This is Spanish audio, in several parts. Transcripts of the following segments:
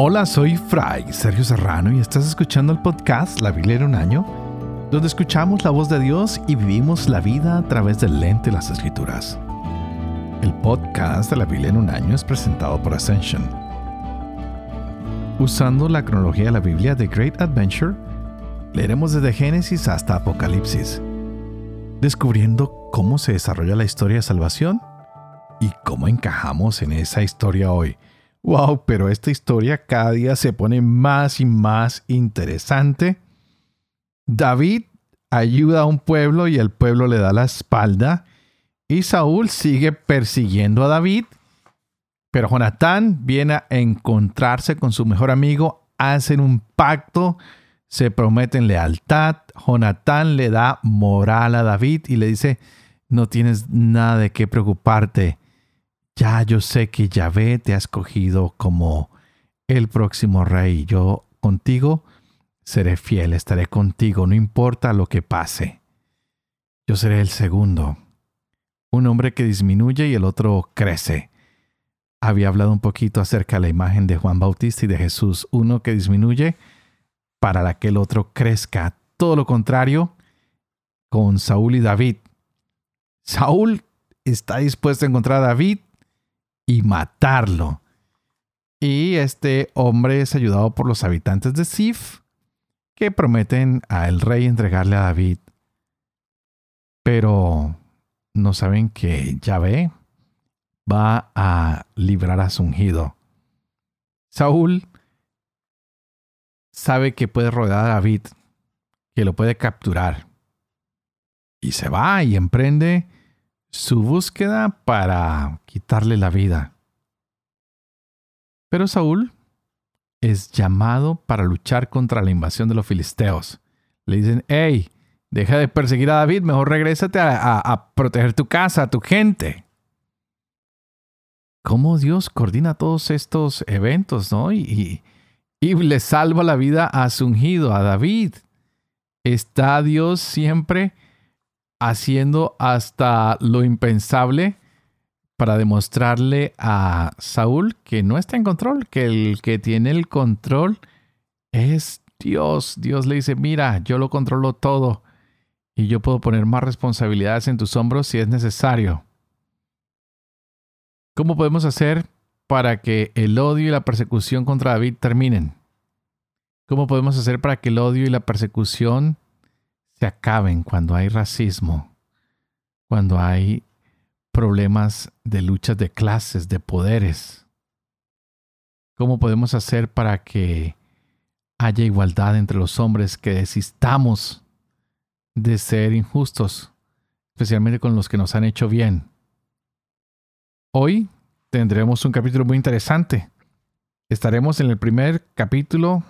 Hola, soy Fray Sergio Serrano y estás escuchando el podcast La Biblia en un Año, donde escuchamos la voz de Dios y vivimos la vida a través del lente de las Escrituras. El podcast de La Biblia en un Año es presentado por Ascension. Usando la cronología de la Biblia de Great Adventure, leeremos desde Génesis hasta Apocalipsis, descubriendo cómo se desarrolla la historia de salvación y cómo encajamos en esa historia hoy. ¡Wow! Pero esta historia cada día se pone más y más interesante. David ayuda a un pueblo y el pueblo le da la espalda. Y Saúl sigue persiguiendo a David. Pero Jonatán viene a encontrarse con su mejor amigo. Hacen un pacto. Se prometen lealtad. Jonatán le da moral a David y le dice: no tienes nada de qué preocuparte. Ya yo sé que Yahvé te ha escogido como el próximo rey. Yo contigo seré fiel, estaré contigo, no importa lo que pase. Yo seré el segundo. Un hombre que disminuye y el otro crece. Había hablado un poquito acerca de la imagen de Juan Bautista y de Jesús. Uno que disminuye para que el otro crezca. Todo lo contrario con Saúl y David. Saúl está dispuesto a encontrar a David y matarlo. Y este hombre es ayudado por los habitantes de Zif, que prometen al rey entregarle a David. Pero no saben que Yahvé va a librar a su ungido. Saúl sabe que puede rodear a David, que lo puede capturar. Y se va y emprende su búsqueda para quitarle la vida. Pero Saúl es llamado para luchar contra la invasión de los filisteos. Le dicen: hey, deja de perseguir a David, mejor regrésate a proteger tu casa, a tu gente. ¿Cómo Dios coordina todos estos eventos, no? Y le salva la vida a su ungido, a David. Está Dios siempre haciendo hasta lo impensable para demostrarle a Saúl que no está en control, que el que tiene el control es Dios. Dios le dice: mira, yo lo controlo todo y yo puedo poner más responsabilidades en tus hombros si es necesario. ¿Cómo podemos hacer para que el odio y la persecución contra David terminen? ¿Cómo podemos hacer para que el odio y la persecución se acaben cuando hay racismo, cuando hay problemas de luchas de clases, de poderes? ¿Cómo podemos hacer para que haya igualdad entre los hombres, que desistamos de ser injustos, especialmente con los que nos han hecho bien? Hoy tendremos un capítulo muy interesante. Estaremos en el primer capítulo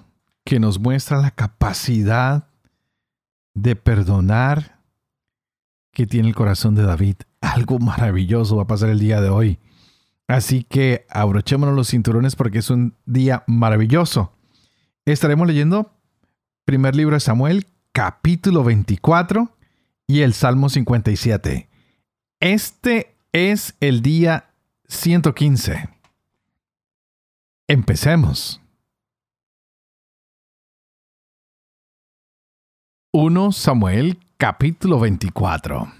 que nos muestra la capacidad de perdonar que tiene el corazón de David. Algo maravilloso va a pasar el día de hoy. Así que abrochémonos los cinturones porque es un día maravilloso. Estaremos leyendo primer libro de Samuel, capítulo 24 y el Salmo 57. Este es el día 115. Empecemos. 1 Samuel, capítulo 24.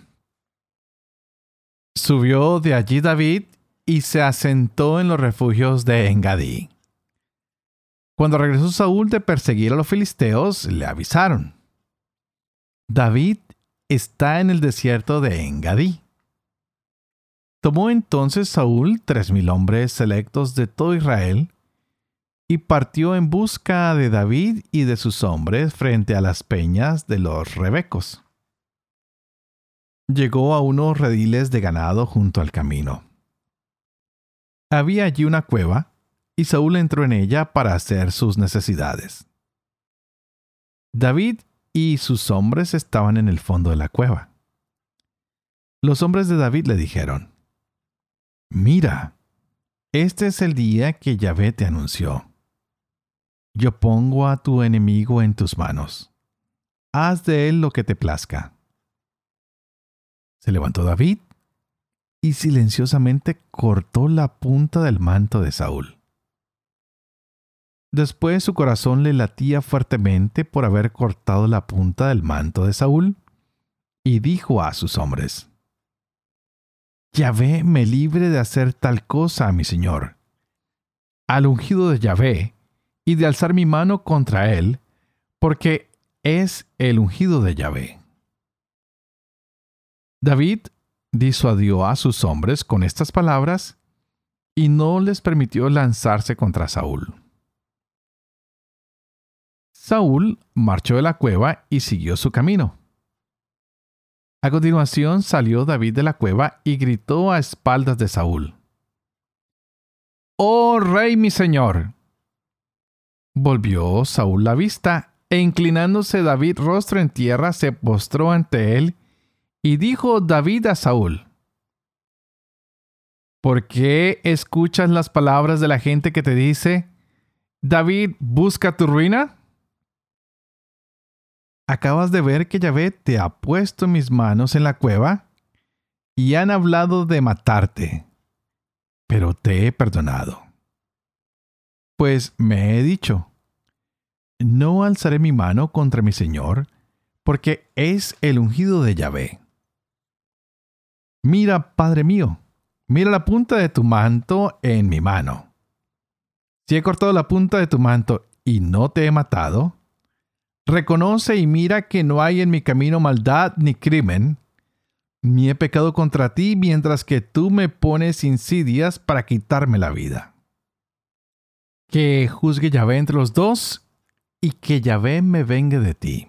Subió de allí David y se asentó en los refugios de Engadí. Cuando regresó Saúl de perseguir a los filisteos, le avisaron: David está en el desierto de Engadí. Tomó entonces Saúl 3,000 hombres selectos de todo Israel y partió en busca de David y de sus hombres frente a las peñas de los rebecos. Llegó a unos rediles de ganado junto al camino. Había allí una cueva, y Saúl entró en ella para hacer sus necesidades. David y sus hombres estaban en el fondo de la cueva. Los hombres de David le dijeron: mira, este es el día que Yahvé te anunció. Yo pongo a tu enemigo en tus manos. Haz de él lo que te plazca. Se levantó David y silenciosamente cortó la punta del manto de Saúl. Después su corazón le latía fuertemente por haber cortado la punta del manto de Saúl, y dijo a sus hombres: Yahvé me libre de hacer tal cosa a mi señor, al ungido de Yahvé, y de alzar mi mano contra él, porque es el ungido de Yahvé. David disuadió a sus hombres con estas palabras y no les permitió lanzarse contra Saúl. Saúl marchó de la cueva y siguió su camino. A continuación salió David de la cueva y gritó a espaldas de Saúl: ¡Oh rey mi señor! Volvió Saúl la vista, e inclinándose David rostro en tierra, se postró ante él, y dijo David a Saúl: ¿Por qué escuchas las palabras de la gente que te dice: David, busca tu ruina? Acabas de ver que Yahvé te ha puesto mis manos en la cueva, y han hablado de matarte, pero te he perdonado. Pues me he dicho: no alzaré mi mano contra mi señor, porque es el ungido de Yahvé. Mira, Padre mío, mira la punta de tu manto en mi mano. Si he cortado la punta de tu manto y no te he matado, reconoce y mira que no hay en mi camino maldad ni crimen, ni he pecado contra ti mientras que tú me pones insidias para quitarme la vida. Que juzgue Yahvé entre los dos, y que Yahvé me vengue de ti,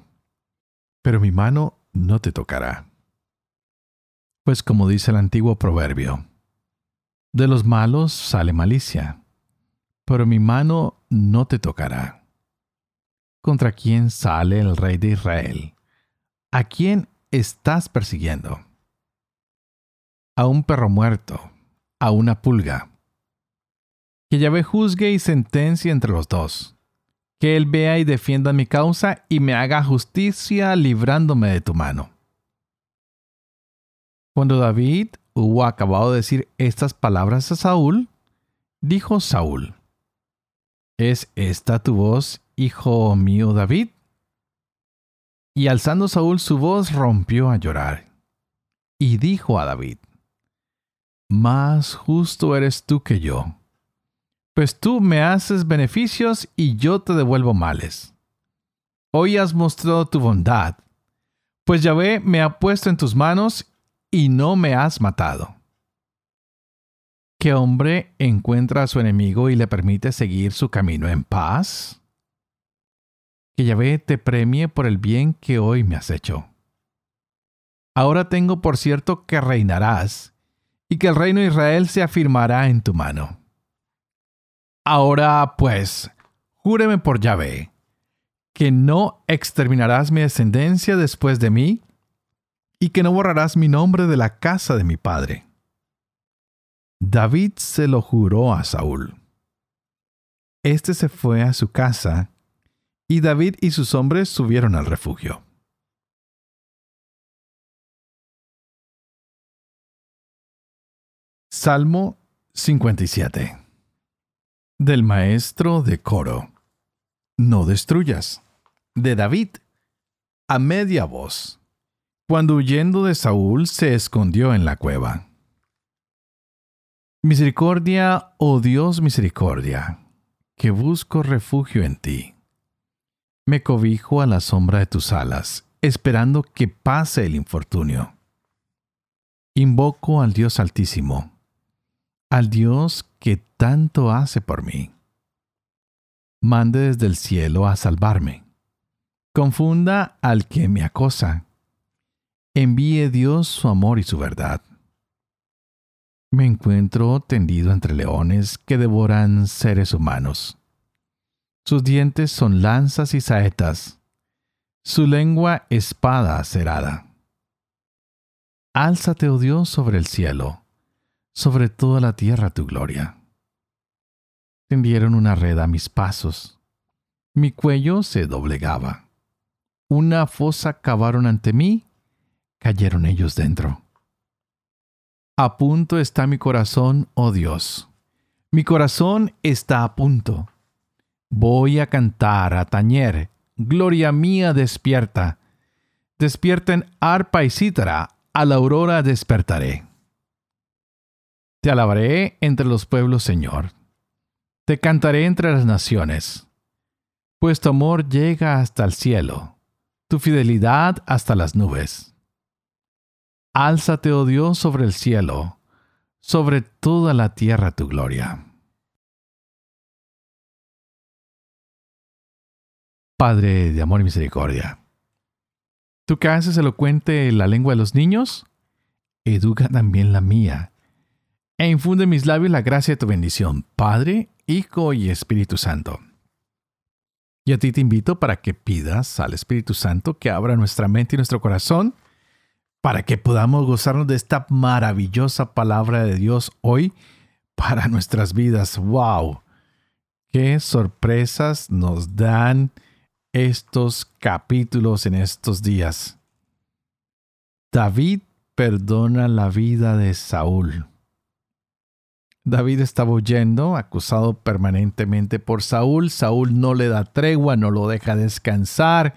pero mi mano no te tocará. Pues como dice el antiguo proverbio: de los malos sale malicia, pero mi mano no te tocará. ¿Contra quién sale el rey de Israel? ¿A quién estás persiguiendo? A un perro muerto, a una pulga. Que Yahvé juzgue y sentencie entre los dos. Que él vea y defienda mi causa y me haga justicia librándome de tu mano. Cuando David hubo acabado de decir estas palabras a Saúl, dijo Saúl: ¿Es esta tu voz, hijo mío David? Y alzando Saúl su voz, rompió a llorar. Y dijo a David: Más justo eres tú que yo, pues tú me haces beneficios y yo te devuelvo males. Hoy has mostrado tu bondad, pues Yahvé me ha puesto en tus manos y no me has matado. ¿Qué hombre encuentra a su enemigo y le permite seguir su camino en paz? Que Yahvé te premie por el bien que hoy me has hecho. Ahora tengo por cierto que reinarás y que el reino de Israel se afirmará en tu mano. Ahora pues, júreme por Yahvé, que no exterminarás mi descendencia después de mí, y que no borrarás mi nombre de la casa de mi padre. David se lo juró a Saúl. Este se fue a su casa, y David y sus hombres subieron al refugio. Salmo 57. Del maestro de coro: No destruyas, de David, a media voz, cuando huyendo de Saúl se escondió en la cueva. Misericordia, oh Dios, misericordia, que busco refugio en ti. Me cobijo a la sombra de tus alas, esperando que pase el infortunio. Invoco al Dios Altísimo, al Dios que tanto hace por mí. Mande desde el cielo a salvarme. Confunda al que me acosa. Envíe Dios su amor y su verdad. Me encuentro tendido entre leones que devoran seres humanos. Sus dientes son lanzas y saetas. Su lengua espada acerada. Álzate, oh Dios, sobre el cielo, sobre toda la tierra tu gloria. Tendieron una red a mis pasos. Mi cuello se doblegaba. Una fosa cavaron ante mí, cayeron ellos dentro. A punto está mi corazón, oh Dios. Mi corazón está a punto. Voy a cantar, a tañer. Gloria mía, despierta. Despierten arpa y cítara. A la aurora despertaré. Te alabaré entre los pueblos, Señor. Te cantaré entre las naciones. Pues tu amor llega hasta el cielo, tu fidelidad hasta las nubes. Álzate, oh Dios, sobre el cielo, sobre toda la tierra tu gloria. Padre de amor y misericordia, tú que haces elocuente la lengua de los niños, educa también la mía, e infunde en mis labios la gracia de tu bendición, Padre, Hijo y Espíritu Santo. Y a ti te invito para que pidas al Espíritu Santo que abra nuestra mente y nuestro corazón para que podamos gozarnos de esta maravillosa palabra de Dios hoy para nuestras vidas. ¡Wow! ¡Qué sorpresas nos dan estos capítulos en estos días! David perdona la vida de Saúl. David estaba huyendo, acusado permanentemente por Saúl. Saúl no le da tregua, no lo deja descansar.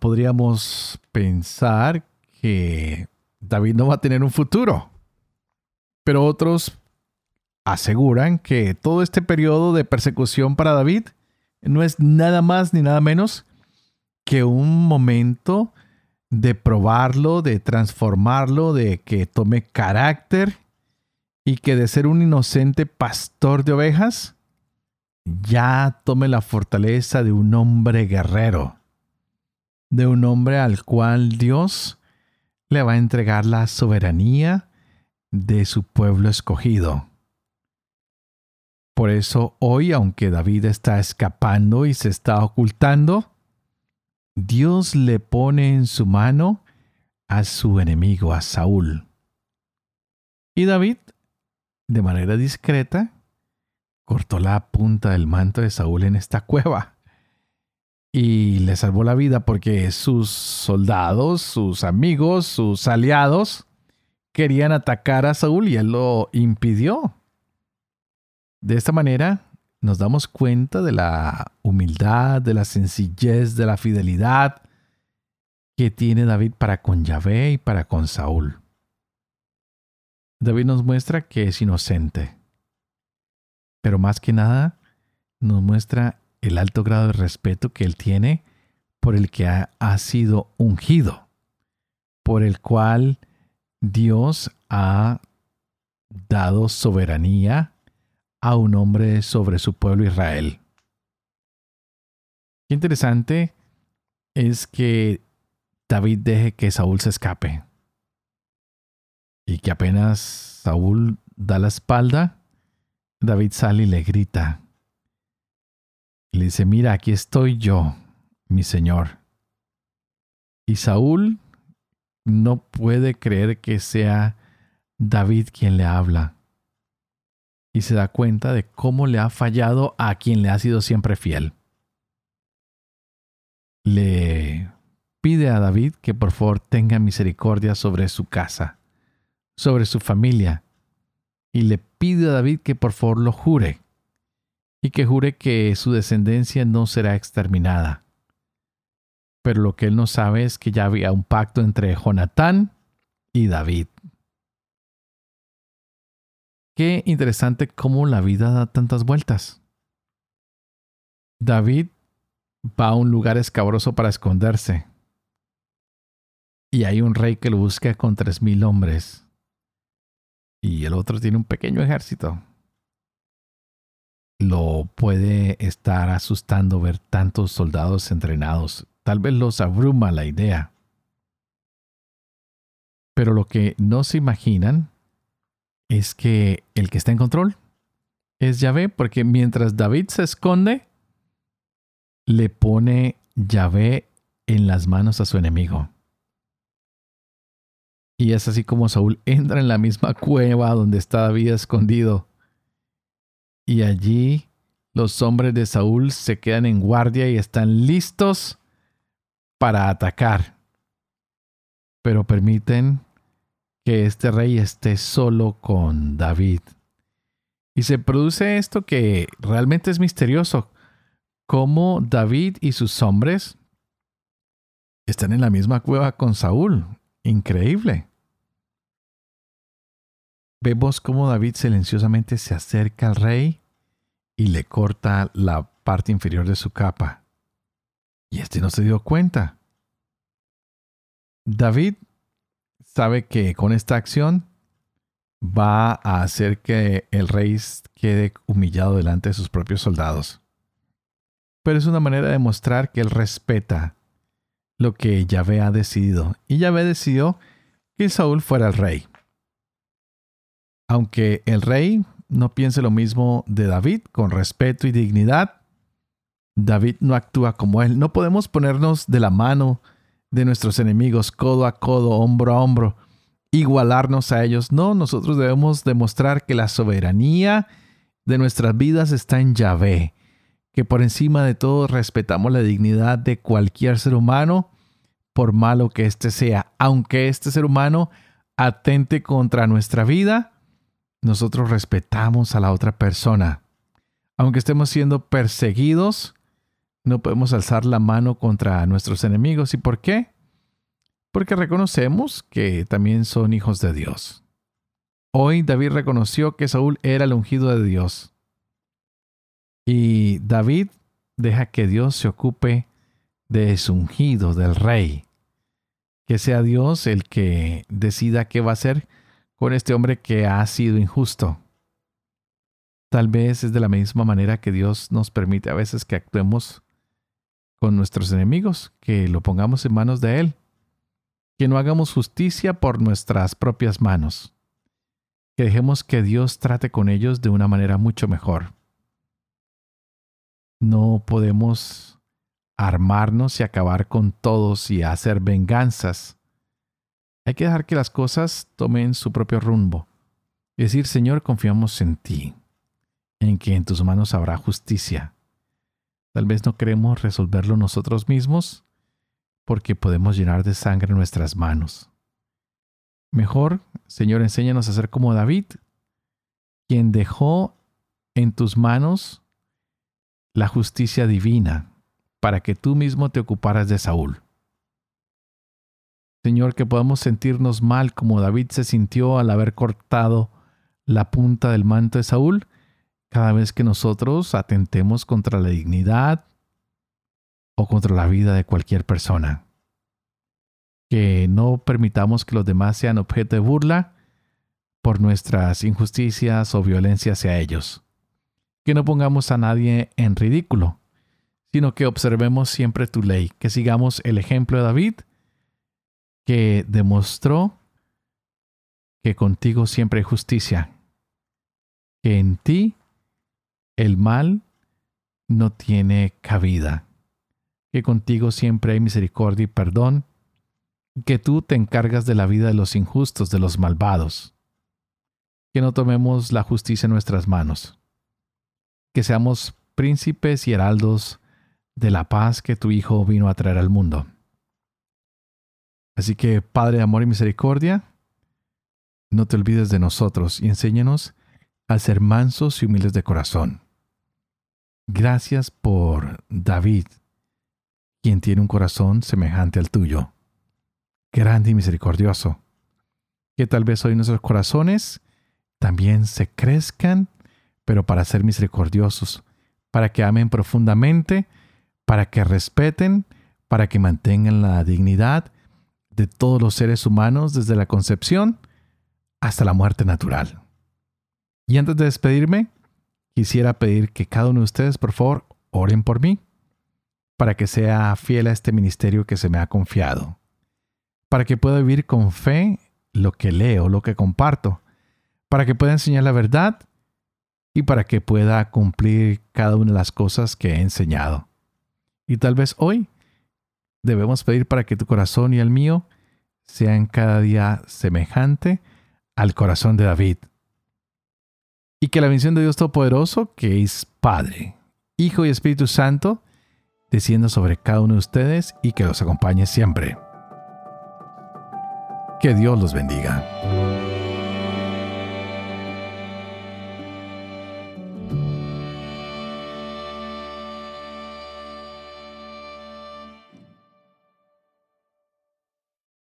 Podríamos pensar que David no va a tener un futuro. Pero otros aseguran que todo este periodo de persecución para David no es nada más ni nada menos que un momento de probarlo, de transformarlo, de que tome carácter y que de ser un inocente pastor de ovejas ya tome la fortaleza de un hombre guerrero. De un hombre al cual Dios le va a entregar la soberanía de su pueblo escogido. Por eso hoy, aunque David está escapando y se está ocultando, Dios le pone en su mano a su enemigo, a Saúl. Y David, de manera discreta, cortó la punta del manto de Saúl en esta cueva. Y le salvó la vida porque sus soldados, sus amigos, sus aliados querían atacar a Saúl y él lo impidió. De esta manera nos damos cuenta de la humildad, de la sencillez, de la fidelidad que tiene David para con Yahvé y para con Saúl. David nos muestra que es inocente, pero más que nada nos muestra el alto grado de respeto que él tiene por el que ha sido ungido, por el cual Dios ha dado soberanía a un hombre sobre su pueblo Israel. Qué interesante es que David deje que Saúl se escape y que apenas Saúl da la espalda, David sale y le grita. Le dice, mira, aquí estoy yo, mi señor. Y Saúl no puede creer que sea David quien le habla. Y se da cuenta de cómo le ha fallado a quien le ha sido siempre fiel. Le pide a David que por favor tenga misericordia sobre su casa, sobre su familia. Y le pide a David que por favor lo jure. Y que jure que su descendencia no será exterminada. Pero lo que él no sabe es que ya había un pacto entre Jonatán y David. Qué interesante cómo la vida da tantas vueltas. David va a un lugar escabroso para esconderse. Y hay un rey que lo busca con 3,000 hombres. Y el otro tiene un pequeño ejército. Lo puede estar asustando ver tantos soldados entrenados. Tal vez los abruma la idea. Pero lo que no se imaginan es que el que está en control es Yahvé, porque mientras David se esconde, le pone Yahvé en las manos a su enemigo. Y es así como Saúl entra en la misma cueva donde está David escondido. Y allí los hombres de Saúl se quedan en guardia y están listos para atacar. Pero permiten que este rey esté solo con David. Y se produce esto que realmente es misterioso. Cómo David y sus hombres están en la misma cueva con Saúl. Increíble. Vemos cómo David silenciosamente se acerca al rey y le corta la parte inferior de su capa. Y este no se dio cuenta. David sabe que con esta acción va a hacer que el rey quede humillado delante de sus propios soldados. Pero es una manera de mostrar que él respeta lo que Yahvé ha decidido. Y Yahvé decidió que Saúl fuera el rey. Aunque el rey no piense lo mismo de David, con respeto y dignidad, David no actúa como él. No podemos ponernos de la mano de nuestros enemigos, codo a codo, hombro a hombro, igualarnos a ellos. No, nosotros debemos demostrar que la soberanía de nuestras vidas está en Yahvé, que por encima de todo respetamos la dignidad de cualquier ser humano, por malo que éste sea. Aunque este ser humano atente contra nuestra vida, nosotros respetamos a la otra persona. Aunque estemos siendo perseguidos, no podemos alzar la mano contra nuestros enemigos. ¿Y por qué? Porque reconocemos que también son hijos de Dios. Hoy David reconoció que Saúl era el ungido de Dios. Y David deja que Dios se ocupe de su ungido, del rey. Que sea Dios el que decida qué va a hacer con este hombre que ha sido injusto. Tal vez es de la misma manera que Dios nos permite a veces que actuemos con nuestros enemigos, que lo pongamos en manos de Él, que no hagamos justicia por nuestras propias manos, que dejemos que Dios trate con ellos de una manera mucho mejor. No podemos armarnos y acabar con todos y hacer venganzas. Hay que dejar que las cosas tomen su propio rumbo. Decir, Señor, confiamos en ti, en que en tus manos habrá justicia. Tal vez no queremos resolverlo nosotros mismos porque podemos llenar de sangre nuestras manos. Mejor, Señor, enséñanos a ser como David, quien dejó en tus manos la justicia divina para que tú mismo te ocuparas de Saúl. Señor, que podamos sentirnos mal como David se sintió al haber cortado la punta del manto de Saúl cada vez que nosotros atentemos contra la dignidad o contra la vida de cualquier persona. Que no permitamos que los demás sean objeto de burla por nuestras injusticias o violencia hacia ellos. Que no pongamos a nadie en ridículo, sino que observemos siempre tu ley, que sigamos el ejemplo de David, que demostró que contigo siempre hay justicia, que en ti el mal no tiene cabida, que contigo siempre hay misericordia y perdón, que tú te encargas de la vida de los injustos, de los malvados, que no tomemos la justicia en nuestras manos, que seamos príncipes y heraldos de la paz que tu Hijo vino a traer al mundo. Así que, Padre de amor y misericordia, no te olvides de nosotros y enséñanos a ser mansos y humildes de corazón. Gracias por David, quien tiene un corazón semejante al tuyo, grande y misericordioso. Que tal vez hoy nuestros corazones también se crezcan, pero para ser misericordiosos, para que amen profundamente, para que respeten, para que mantengan la dignidad de todos los seres humanos desde la concepción hasta la muerte natural. Y antes de despedirme, quisiera pedir que cada uno de ustedes, por favor, oren por mí, para que sea fiel a este ministerio que se me ha confiado, para que pueda vivir con fe lo que leo, lo que comparto, para que pueda enseñar la verdad, y para que pueda cumplir cada una de las cosas que he enseñado. Y tal vez hoy debemos pedir para que tu corazón y el mío sean cada día semejante al corazón de David. Y que la bendición de Dios Todopoderoso, que es Padre, Hijo y Espíritu Santo, descienda sobre cada uno de ustedes y que los acompañe siempre. Que Dios los bendiga.